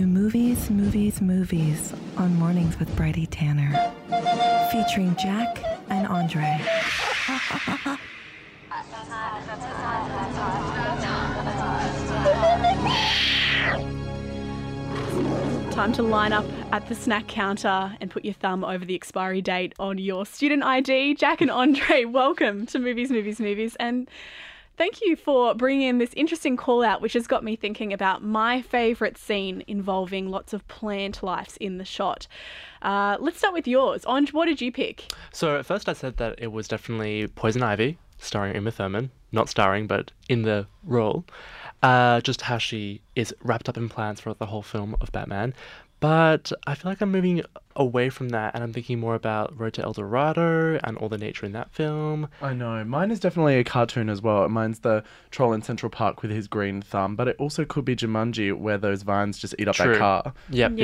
to Movies, Movies, Movies on Mornings with Bridie Tanner, featuring Jack and Andre. Time to line up at the snack counter and put your thumb over the expiry date on your student ID. Jack and Andre, welcome to Movies, Movies, Movies. And thank you for bringing in this interesting call out, which has got me thinking about my favourite scene involving lots of plant life in the shot. Let's start with yours. Ange, what did you pick? So at first I said that it was definitely Poison Ivy, starring Uma Thurman. Not starring, but in the role. Just how she is wrapped up in plants throughout the whole film of Batman. But I feel like I'm moving away from that and I'm thinking more about Road to El Dorado and all the nature in that film. I know. Mine is definitely a cartoon as well. Mine's the troll in Central Park with his green thumb, but it also could be Jumanji where those vines just eat up that car. Yep,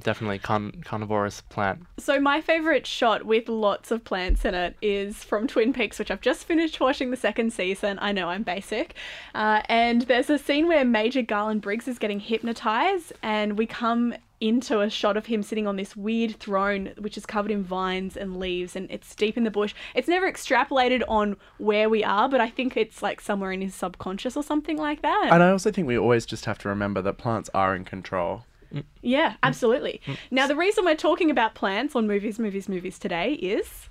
definitely. Carnivorous plant. So my favourite shot with lots of plants in it is from Twin Peaks, which I've just finished watching the second season. I know, I'm basic. And there's a scene where Major Garland Briggs is getting hypnotised and we come into a shot of him sitting on this weird throne which is covered in vines and leaves and it's deep in the bush. It's never extrapolated on where we are, but I think it's like somewhere in his subconscious or something like that. And I also think we always just have to remember that plants are in control. Yeah, absolutely. Now, the reason we're talking about plants on Movies, Movies, Movies today is...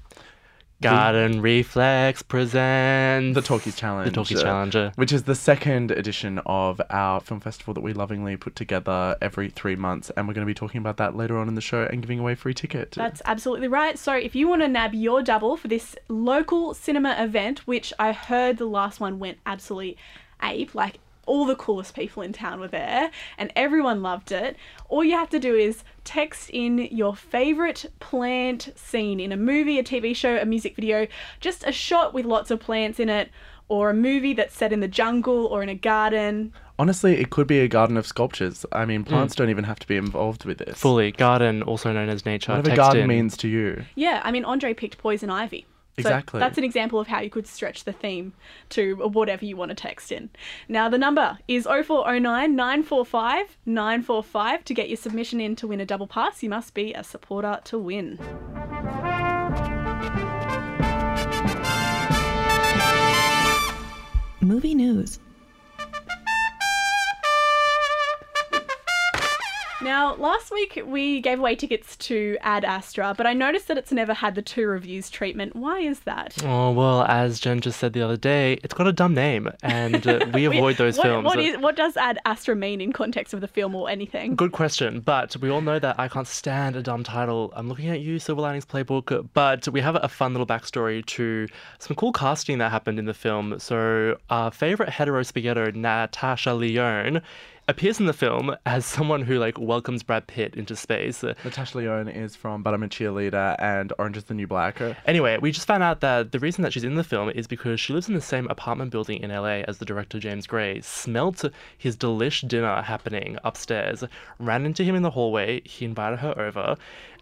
Garden Reflex presents... The Talkies Challenger. The Talkies Challenger. Which is the second edition of our film festival that we lovingly put together every 3 months. And we're going to be talking about that later on in the show and giving away free tickets. That's absolutely right. So if you want to nab your double for this local cinema event, which I heard the last one went absolutely ape, like all the coolest people in town were there and everyone loved it. All you have to do is text in your favourite plant scene in a movie, a TV show, a music video, just a shot with lots of plants in it, or a movie that's set in the jungle or in a garden. Honestly, it could be a garden of sculptures. I mean, plants don't even have to be involved with this. Fully. Garden, also known as nature. Whatever garden means to you. Yeah, I mean, Andre picked Poison Ivy. So exactly. That's an example of how you could stretch the theme to whatever you want to text in. Now, the number is 0409 945 945. To get your submission in to win a double pass, you must be a supporter to win. Movie news. Now, last week we gave away tickets to Ad Astra, but I noticed that it's never had the two reviews treatment. Why is that? Oh, well, as Jen just said the other day, it's got a dumb name, and we avoid those films. What does Ad Astra mean in context of the film or anything? Good question, but we all know that I can't stand a dumb title. I'm looking at you, Silver Linings Playbook, but we have a fun little backstory to some cool casting that happened in the film. So our favourite hetero spaghetto, Natasha Lyonne, appears in the film as someone who welcomes Brad Pitt into space. Natasha Lyonne is from But I'm a Cheerleader and Orange is the New Black. Anyway, we just found out that the reason that she's in the film is because she lives in the same apartment building in LA as the director James Gray, smelt his delish dinner happening upstairs, ran into him in the hallway, he invited her over,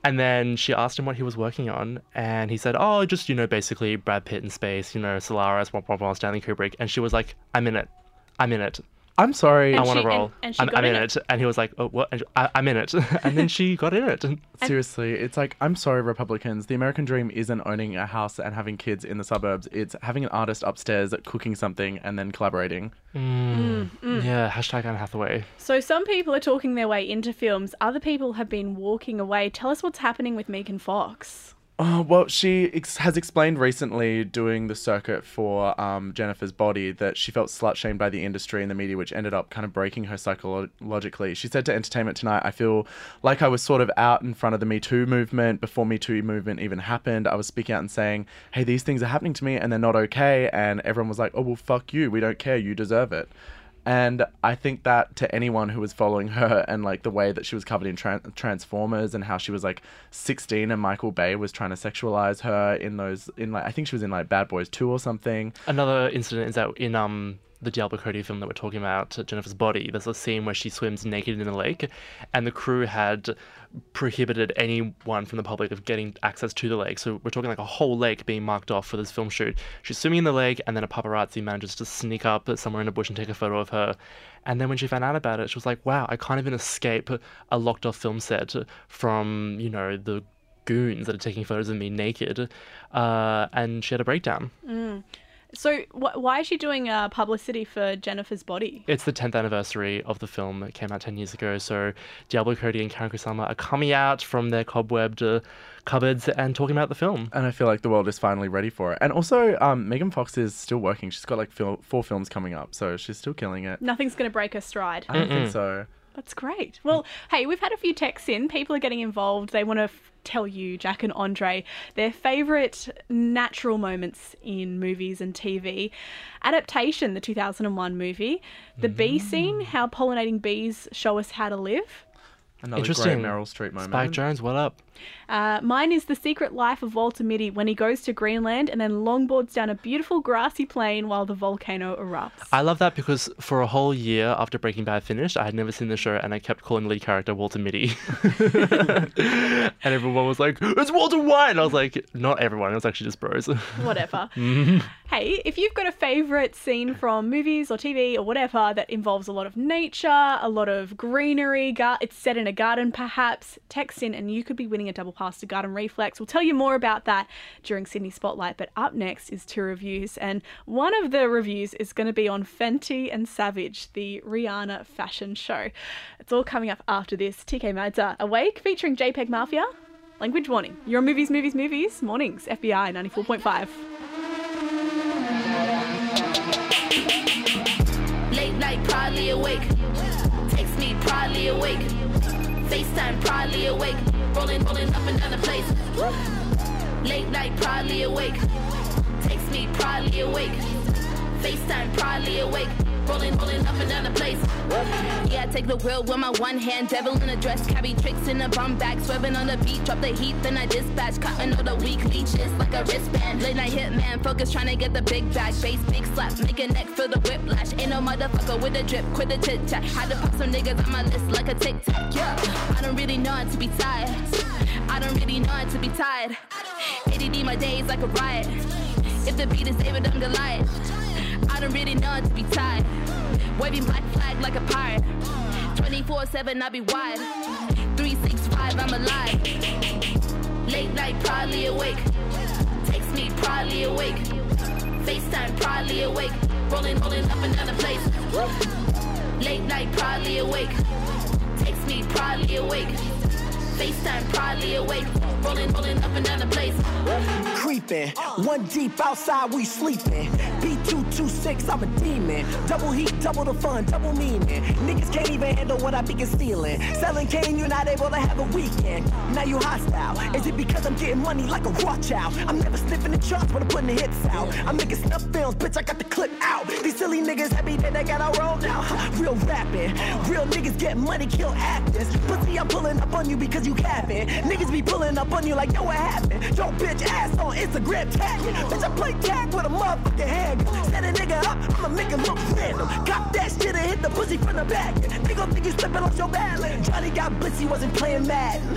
and then she asked him what he was working on, and he said, oh, just, basically Brad Pitt in space, Solaris, blah, blah, blah, Stanley Kubrick, and she was like, I'm in it. I'm sorry. I want to roll. And I'm in it. And he was like, oh, what? I'm in it. And then she got in it. Seriously, it's like, I'm sorry, Republicans. The American dream isn't owning a house and having kids in the suburbs. It's having an artist upstairs cooking something and then collaborating. Yeah, hashtag Anne Hathaway. So some people are talking their way into films. Other people have been walking away. Tell us what's happening with Megan Fox. Oh, well, she has explained recently doing the circuit for Jennifer's Body that she felt slut-shamed by the industry and the media, which ended up kind of breaking her psychologically. She said to Entertainment Tonight, I feel like I was sort of out in front of the Me Too movement before Me Too movement even happened. I was speaking out and saying, hey, these things are happening to me and they're not okay. And everyone was like, oh, well, fuck you. We don't care. You deserve it. And I think that to anyone who was following her and the way that she was covered in Transformers and how she was 16 and Michael Bay was trying to sexualize her in those, I think she was in Bad Boys 2 or something. Another incident is that in the Delbert Cody film that we're talking about, Jennifer's Body, there's a scene where she swims naked in the lake, and the crew had prohibited anyone from the public of getting access to the lake. So we're talking like a whole lake being marked off for this film shoot. She's swimming in the lake, and then a paparazzi manages to sneak up somewhere in a bush and take a photo of her. And then when she found out about it, she was like, wow, I can't even escape a locked-off film set from, you know, the goons that are taking photos of me naked. And she had a breakdown. Mm. So why is she doing publicity for Jennifer's Body? It's the 10th anniversary of the film. It came out 10 years ago. So Diablo Cody and Karen Kusama are coming out from their cobwebbed cupboards and talking about the film. And I feel like the world is finally ready for it. And also, Megan Fox is still working. She's got like four films coming up, so she's still killing it. Nothing's going to break her stride. I don't think so. That's great. Well, hey, we've had a few texts in. People are getting involved. They want to tell you, Jack and Andre, their favourite natural moments in movies and TV. Adaptation, the 2001 movie. The bee scene, how pollinating bees show us how to live. Another great Meryl Streep moment. Spike Jones, what up? Mine is The Secret Life of Walter Mitty, when he goes to Greenland and then longboards down a beautiful grassy plain while the volcano erupts. I love that because for a whole year after Breaking Bad finished, I had never seen the show and I kept calling the lead character Walter Mitty. And everyone was like, it's Walter White! And I was like, not everyone, it was actually just bros. Whatever. Hey, if you've got a favourite scene from movies or TV or whatever that involves a lot of nature, a lot of greenery, it's set in a garden perhaps, text in and you could be winning a double pass to Garden Reflex. We'll tell you more about that during Sydney Spotlight, but up next is two reviews, and one of the reviews is going to be on Fenty and Savage, the Rihanna fashion show. It's all coming up after this. TKay Maidza, Awake, featuring JPEG Mafia. Language warning. You're on Movies, Movies, Movies. Mornings, FBI 94.5. Late night, proudly awake. Text me, proudly awake. FaceTime, proudly awake. Rolling up and down the place. Woo. Late night, proudly awake. Text me, proudly awake. FaceTime, proudly awake. Rolling up and down the place. Woo. Yeah, I take the wheel with my one hand. Devil in a dress, carry tricks in a bum bag. Swerving on the beat, drop the heat, then I dispatch. Cutting all the weak leeches like a wristband. Late night hitman, focus trying to get the big bag. Face big slap, make a neck feel the whiplash. Ain't no motherfucker with a drip, quit the tit chat. Had to pop some niggas on my list like a tic tac. Yeah, I don't really know how to be tired. I don't really know how to be tired. ADD my days like a riot. If the beat is David, I'm Goliath. I don't really know how to be tired. Waving black flag like a pirate. 24/7, I be wide. 365, I'm alive. Late night, proudly awake. Text me, proudly awake. FaceTime, proudly awake. Rolling up and down the place. Woo. Late night, proudly awake. Text me, proudly awake. FaceTime, proudly awake. Rolling up and down the place. Creeping, one deep outside, we sleeping. B226, I'm a demon. Double heat, double the fun, double meaning. Niggas can't even handle what I be concealing. Selling cane, you're not able to have a weekend. Now you hostile. Is it because I'm getting money like a Rothschild? I'm never sniffing the charts when I'm putting the hits out. I'm making snuff films, bitch, I got the clip out. These silly niggas happy that they got our roll out. Real rapping, real niggas get money, kill actors. Pussy, I'm pulling up on you because you capping. Niggas be pulling up on you like, yo, what happened? Yo, bitch, ass on Instagram tagging. Bitch, I play tag with a motherfucking hand. Set a nigga up, I'ma make him look random. Cop that shit and hit the pussy from the back. They gon' think you slipping off your balance. Johnny got blitzy, wasn't playing Madden.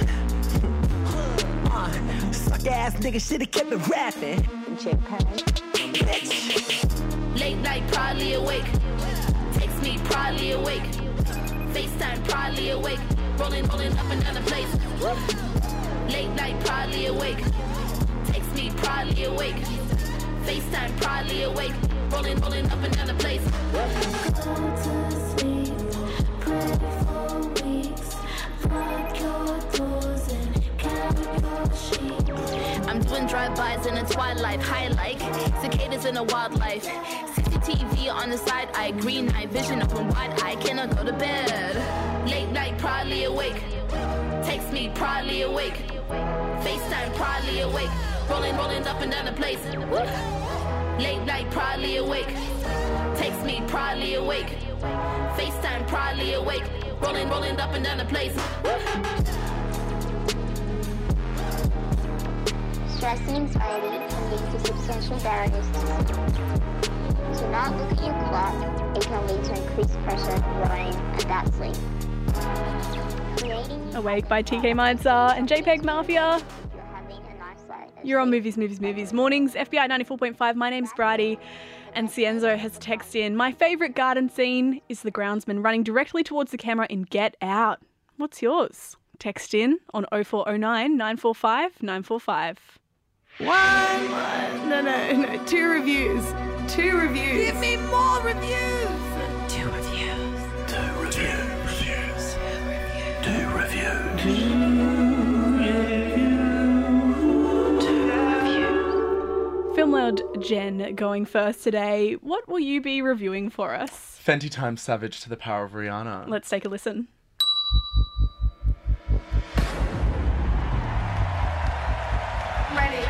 Suck ass nigga, should've kept it rapping. Bitch. Late night, proudly awake. Text me, proudly awake. FaceTime, proudly awake. Rolling up and down the place. Woo. Late night, proudly awake. Text me, proudly awake. FaceTime, proudly awake. Rolling up and down the place. Woo. Go to sleep, pray for weeks. Lock your doors and count your sheep. I'm doing drive-bys in a twilight, high like cicadas in a wildlife. TV on the side eye, green eye, vision open wide eye, cannot go to bed. Late night, proudly awake. Text me, proudly awake. FaceTime, proudly awake. Rolling up and down the place. Woo. Late night, proudly awake. Text me, proudly awake. FaceTime, proudly awake. Rolling up and down the place. Woo. Jesse and Spidey can lead to substantial barriers to sleep. Do not look at your clock. It can lead to increased pressure, worrying, and bad sleep. Awake by TKay Maidza and JPEG Mafia. You're on Movies. Mornings, FBI 94.5. My name's Bridie. And Cienzo has texted in, my favourite garden scene is the groundsman running directly towards the camera in Get Out. What's yours? Text in on 0409 945 945. Two reviews. Give me more reviews. Film Loud Jen going first today. What will you be reviewing for us? Fenty x Savage to the Power of Rihanna. Let's take a listen. Ready.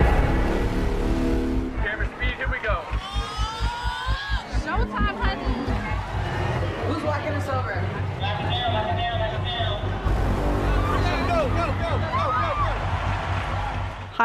Camera speed, here we go. Showtime, honey. Who's walking us over? Like a nail. Go.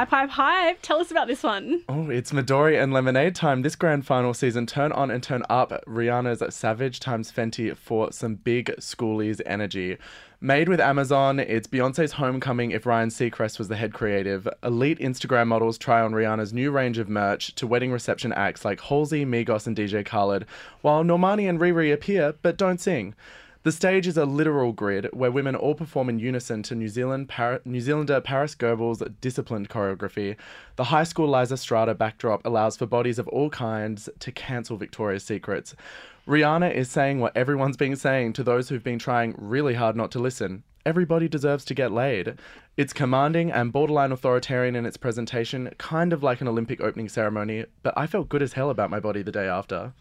Hype. Tell us about this one. Oh, it's Midori and Lemonade time. This grand final season, turn on and turn up Rihanna's Savage times Fenty for some big schoolies energy. Made with Amazon, it's Beyonce's homecoming if Ryan Seacrest was the head creative. Elite Instagram models try on Rihanna's new range of merch to wedding reception acts like Halsey, Migos and DJ Khaled, while Normani and Riri appear but don't sing. The stage is a literal grid where women all perform in unison to New Zealander Paris Goebel's disciplined choreography. The high school Liza Strata backdrop allows for bodies of all kinds to cancel Victoria's Secrets. Rihanna is saying what everyone's been saying to those who've been trying really hard not to listen. Everybody deserves to get laid. It's commanding and borderline authoritarian in its presentation, kind of like an Olympic opening ceremony, but I felt good as hell about my body the day after.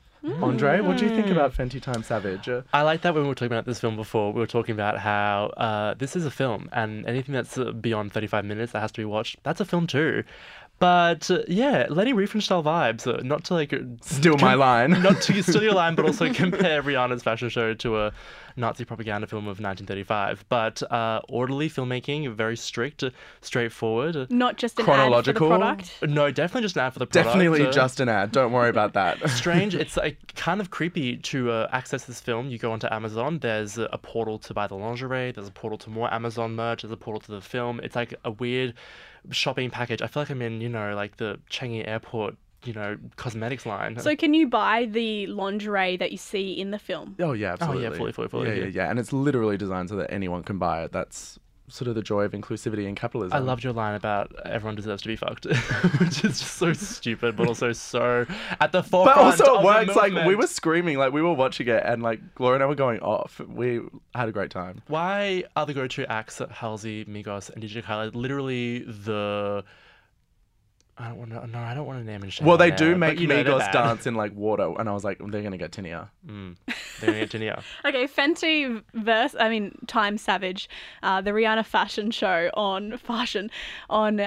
Andre, what do you think about Fenty x Savage? I like that when we were talking about this film before, we were talking about how this is a film, and anything that's beyond 35 minutes that has to be watched, that's a film too. But yeah, Lenny Riefenstahl vibes. Not to like steal my line. Not to steal your line, but also compare Rihanna's fashion show to a Nazi propaganda film of 1935. But orderly filmmaking, very strict, straightforward. Not just an chronological ad for the product. No, definitely just an ad for the product. Definitely just an ad. Don't worry about that. Strange. It's like kind of creepy to access this film. You go onto Amazon. There's a portal to buy the lingerie. There's a portal to more Amazon merch. There's a portal to the film. It's like a weird shopping package. I feel like I'm in, you know, like the Changi Airport, you know, cosmetics line. So can you buy the lingerie that you see in the film? Oh, yeah, absolutely. Oh, yeah, fully. Yeah. And it's literally designed so that anyone can buy it. That's sort of the joy of inclusivity and capitalism. I loved your line about everyone deserves to be fucked, which is just so stupid, but also so at the forefront. But also it works. Like we were screaming, like we were watching it, and like Gloria and I were going off. We had a great time. Why are the go-to acts at Halsey, Migos, and DJ Khaled literally the? I don't want to name and shame. Well, they do make Migos dance in like water, and I was like, they're gonna get tinea. They're gonna get tinea. Okay, Fenty x Savage, the Rihanna fashion show on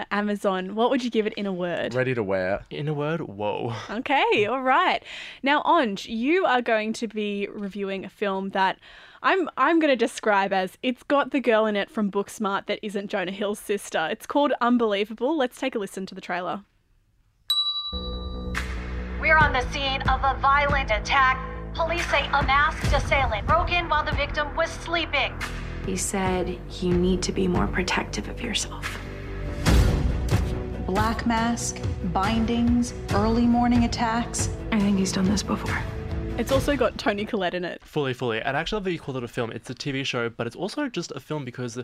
Amazon. What would you give it in a word? Ready to wear. In a word, whoa. Okay, all right. Now, Anj, you are going to be reviewing a film that I'm going to describe as it's got the girl in it from Booksmart that isn't Jonah Hill's sister. It's called Unbelievable. Let's take a listen to the trailer. We're on the scene of a violent attack. Police say a masked assailant broke in while the victim was sleeping. He said, you need to be more protective of yourself. Black mask, bindings, early morning attacks. I think he's done this before. It's also got Toni Collette in it. Fully. And I actually love that you call it a film. It's a TV show, but it's also just a film because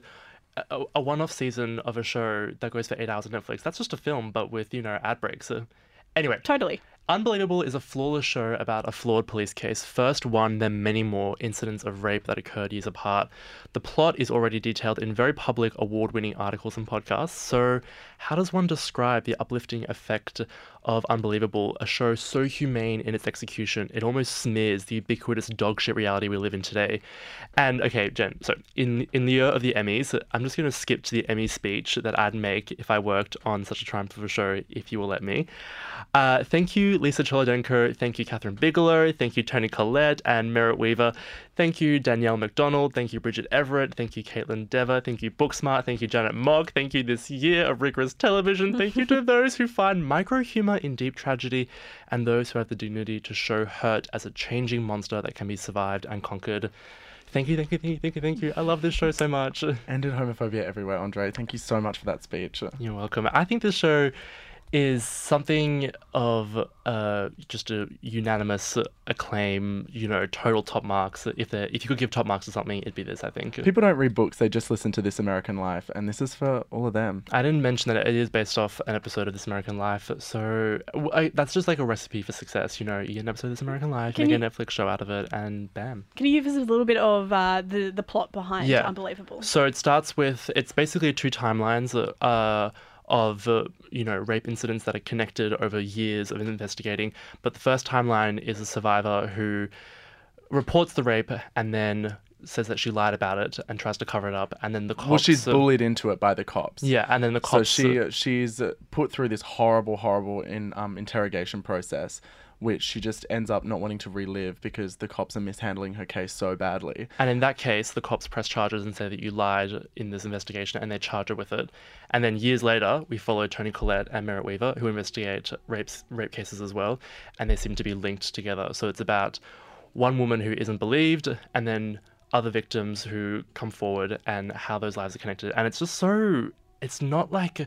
a one-off season of a show that goes for 8 hours on Netflix, that's just a film, but with, you know, ad breaks. So anyway. Totally. Unbelievable is a flawless show about a flawed police case. First one, then many more incidents of rape that occurred years apart. The plot is already detailed in very public, award-winning articles and podcasts. So how does one describe the uplifting effect of Unbelievable, a show so humane in its execution? It almost smears the ubiquitous dogshit reality we live in today. And okay, Jen, so in the year of the Emmys, I'm just going to skip to the Emmy speech that I'd make if I worked on such a triumph of a show, if you will let me. Thank you, Lisa Cholodenko. Thank you, Catherine Bigelow. Thank you, Toni Collette and Merritt Weaver. Thank you, Danielle McDonald. Thank you, Bridget Everett. Thank you, Caitlin Dever. Thank you, Booksmart. Thank you, Janet Mogg. Thank you, This Year of Rigorous Television. Thank you to those who find micro-humor in deep tragedy and those who have the dignity to show hurt as a changing monster that can be survived and conquered. Thank you, thank you, thank you, thank you, thank you. I love this show so much. Ended homophobia everywhere, Andre. Thank you so much for that speech. You're welcome. I think this show is something of just a unanimous acclaim, you know, total top marks. If you could give top marks to something, it'd be this, I think. People don't read books, they just listen to This American Life, and this is for all of them. I didn't mention that it is based off an episode of This American Life, so that's just like a recipe for success, you know. You get an episode of This American Life, you get a Netflix show out of it, and bam. Can you give us a little bit of the plot behind Unbelievable? So it starts with, it's basically two timelines of you know, rape incidents that are connected over years of investigating. But the first timeline is a survivor who reports the rape and then says that she lied about it and tries to cover it up. And then the cops... Well, she's bullied into it by the cops. Yeah, and then the cops... So she's put through this horrible, horrible interrogation process, which she just ends up not wanting to relive because the cops are mishandling her case so badly. And in that case, the cops press charges and say that you lied in this investigation, and they charge her with it. And then years later, we follow Toni Collette and Merritt Weaver, who investigate rape cases as well, and they seem to be linked together. So it's about one woman who isn't believed, and then other victims who come forward and how those lives are connected. And it's just so... It's not like...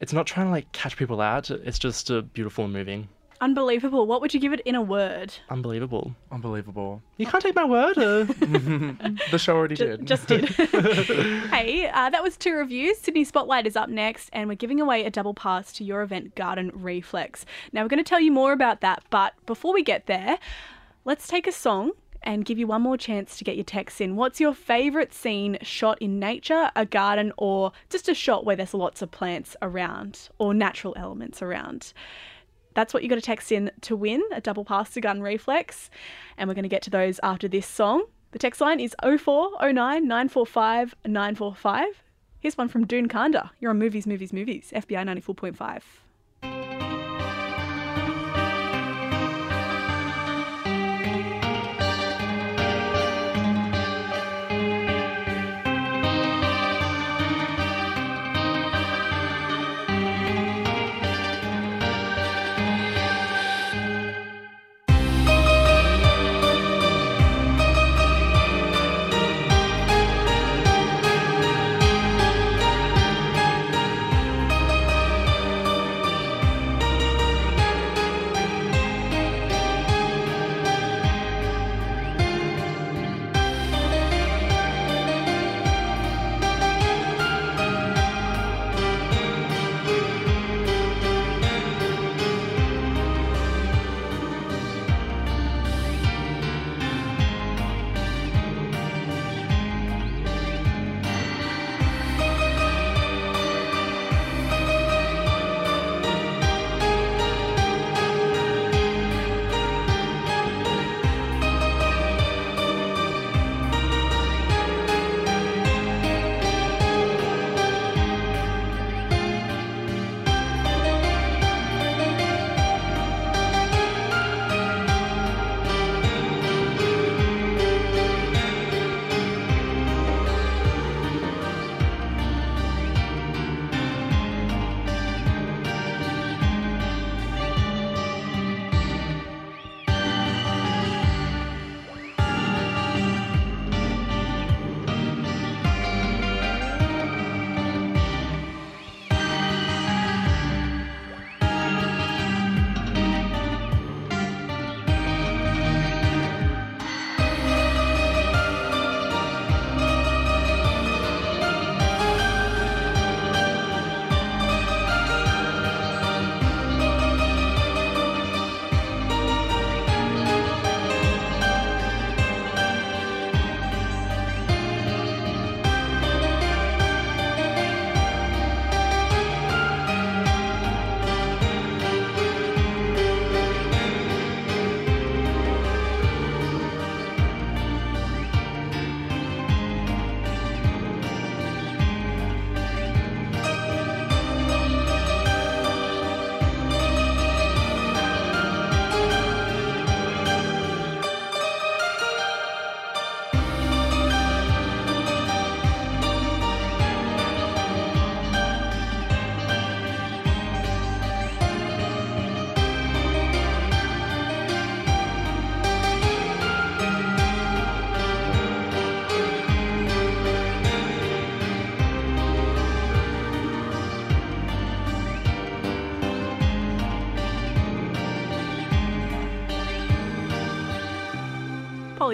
It's not trying to, like, catch people out. It's just beautiful and moving. Unbelievable. What would you give it in a word? Unbelievable. Unbelievable. You can't take my word. The show already did. Just did. Hey, that was two reviews. Sydney Spotlight is up next, and we're giving away a double pass to your event, Garden Reflex. Now, we're going to tell you more about that, but before we get there, let's take a song and give you one more chance to get your texts in. What's your favourite scene shot in nature, a garden, or just a shot where there's lots of plants around or natural elements around? That's what you got to text in to win a double pass to Garden Reflex. And we're going to get to those after this song. The text line is 0409 945 945. Here's one from Doon Kanda. You're on Movies, Movies, Movies, FBI 94.5.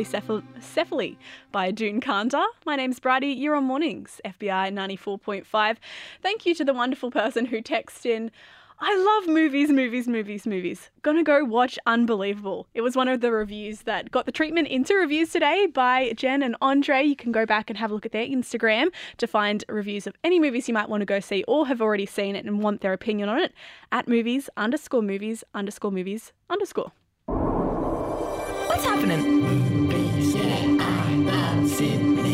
Polycephaly by Doon Kanda. My name's Bridie. You're on Mornings, FBI 94.5. Thank you to the wonderful person who texted in, I love movies. Gonna go watch Unbelievable. It was one of the reviews that got the treatment into reviews today by Jen and Andre. You can go back and have a look at their Instagram to find reviews of any movies you might want to go see or have already seen it and want their opinion on it at movies_movies_movies_. What's happening? Movies, yeah, I love Sydney. Movies.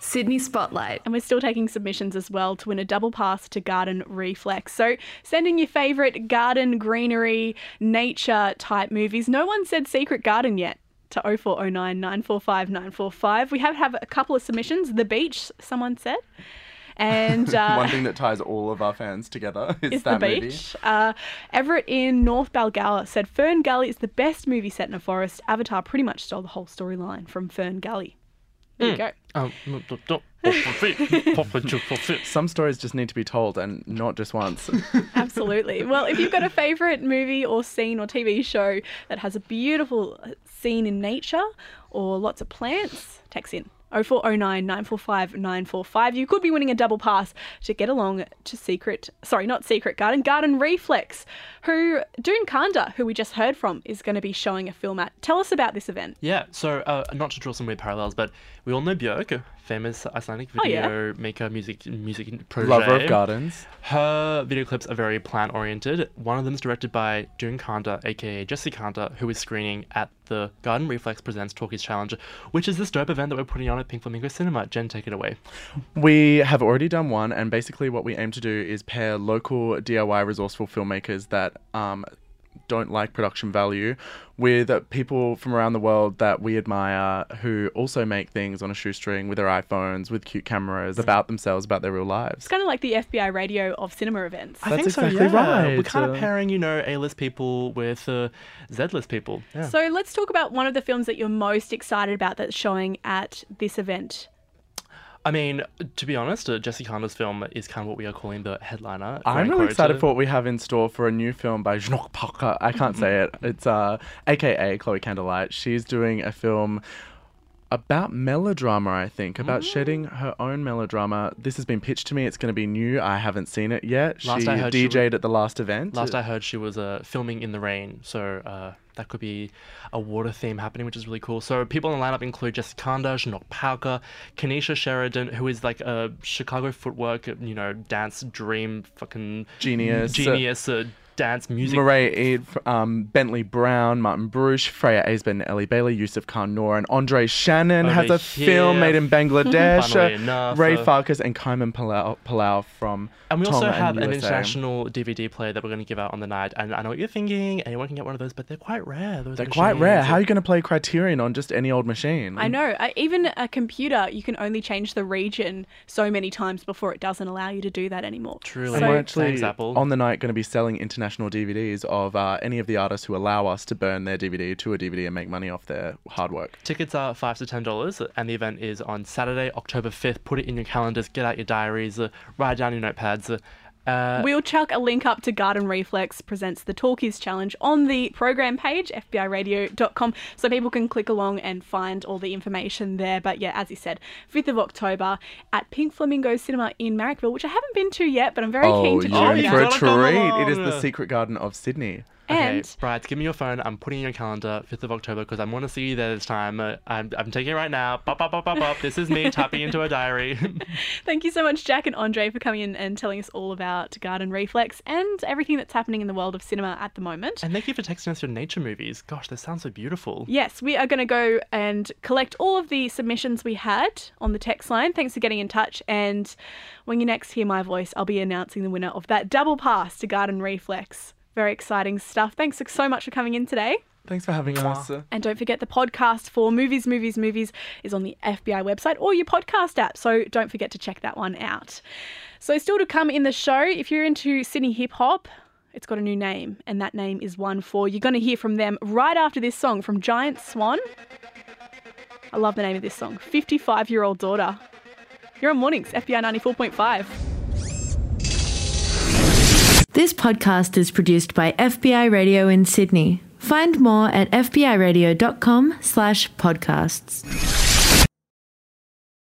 Sydney Spotlight. And we're still taking submissions as well to win a double pass to Garden Reflex. So sending your favourite garden, greenery, nature type movies. No one said Secret Garden yet. To 0409 945 945. We have a couple of submissions. The Beach, someone said. And one thing that ties all of our fans together is that the beach. Movie. Everett in North Balgala said Fern Gully is the best movie set in a forest. Avatar pretty much stole the whole storyline from Fern Gully. There you go. Some stories just need to be told and not just once. Absolutely. Well, if you've got a favourite movie or scene or TV show that has a beautiful scene in nature or lots of plants, text in 0409 945 945. You could be winning a double pass to get along to Garden Reflex, who Doon Kanda, who we just heard from, is going to be showing a film at. Tell us about this event. Yeah, so not to draw some weird parallels, but we all know Björk, famous Icelandic video maker, music protege. Lover of gardens. Her video clips are very plant-oriented. One of them is directed by Doon Kanda, a.k.a. Jesse Kanda, who is screening at the Garden Reflex Presents Talkies Challenger, which is this dope event that we're putting on at Pink Flamingo Cinema. Jen, take it away. We have already done one, and basically what we aim to do is pair local DIY resourceful filmmakers that don't like production value with people from around the world that we admire who also make things on a shoestring with their iPhones, with cute cameras, about themselves, about their real lives. It's kind of like the FBI radio of cinema events. I think that's exactly right. We're kind of pairing, A-list people with Z-list people. Yeah. So let's talk about one of the films that you're most excited about that's showing at this event. I mean, to be honest, Jesse Kanda's film is kind of what we are calling the headliner. I'm really excited for what we have in store for a new film by Jnok Parker. I can't say it. It's a.k.a. Chloe Candlelight. She's doing a film about melodrama, I think, about shedding her own melodrama. This has been pitched to me. It's going to be new. I haven't seen it yet. She DJ'd at the last event. Last I heard, she was filming in the rain. So that could be a water theme happening, which is really cool. So people in the lineup include Jessica Kanda, Jnok Parker, Kenesha Sheridan, who is like a Chicago footwork, dance dream fucking genius. Dance, music. Marae Eid, Bentley Brown, Martin Bruch, Freya Aisben, Ellie Bailey, Yusuf Khan Noor, and Andre Shannon has a film made in Bangladesh. Ray Farkas and Kaiman Palau from Tonga. And we also have an international DVD player that we're going to give out on the night. And I know what you're thinking, anyone can get one of those, but they're quite rare. How are you going to play Criterion on just any old machine? I know. Even a computer, you can only change the region so many times before it doesn't allow you to do that anymore. Truly. So, we're actually on the night going to be selling international DVDs of any of the artists who allow us to burn their DVD to a DVD and make money off their hard work. Tickets are $5 to $10 and the event is on Saturday, October 5th. Put it in your calendars, get out your diaries, write down your notepads. We'll chuck a link up to Garden Reflex Presents the Talkies Challenge on the program page, fbiradio.com, so people can click along and find all the information there. But yeah, as you said, 5th of October at Pink Flamingo Cinema in Marrickville, which I haven't been to yet, but I'm very keen to check it out. For a treat. It is the Secret Garden of Sydney. Okay, Bride, give me your phone. I'm putting in your calendar, 5th of October, because I want to see you there this time. I'm taking it right now. Bop, bop, bop, bop, bop. This is me tapping into a diary. Thank you so much, Jack and Andre, for coming in and telling us all about Garden Reflex and everything that's happening in the world of cinema at the moment. And thank you for texting us your nature movies. Gosh, they sound so beautiful. Yes, we are going to go and collect all of the submissions we had on the text line. Thanks for getting in touch. And when you next hear my voice, I'll be announcing the winner of that double pass to Garden Reflex. Very exciting stuff. Thanks so much for coming in today. Thanks for having us. And don't forget the podcast for Movies is on the FBI website or your podcast app. So don't forget to check that one out. So still to come in the show, if you're into Sydney hip hop, it's got a new name and that name is 1-4. You're going to hear from them right after this song from Giant Swan. I love the name of this song, 55-Year-Old Daughter. You're on Mornings, FBI 94.5. This podcast is produced by FBI Radio in Sydney Find more at fbiradio.com/podcasts.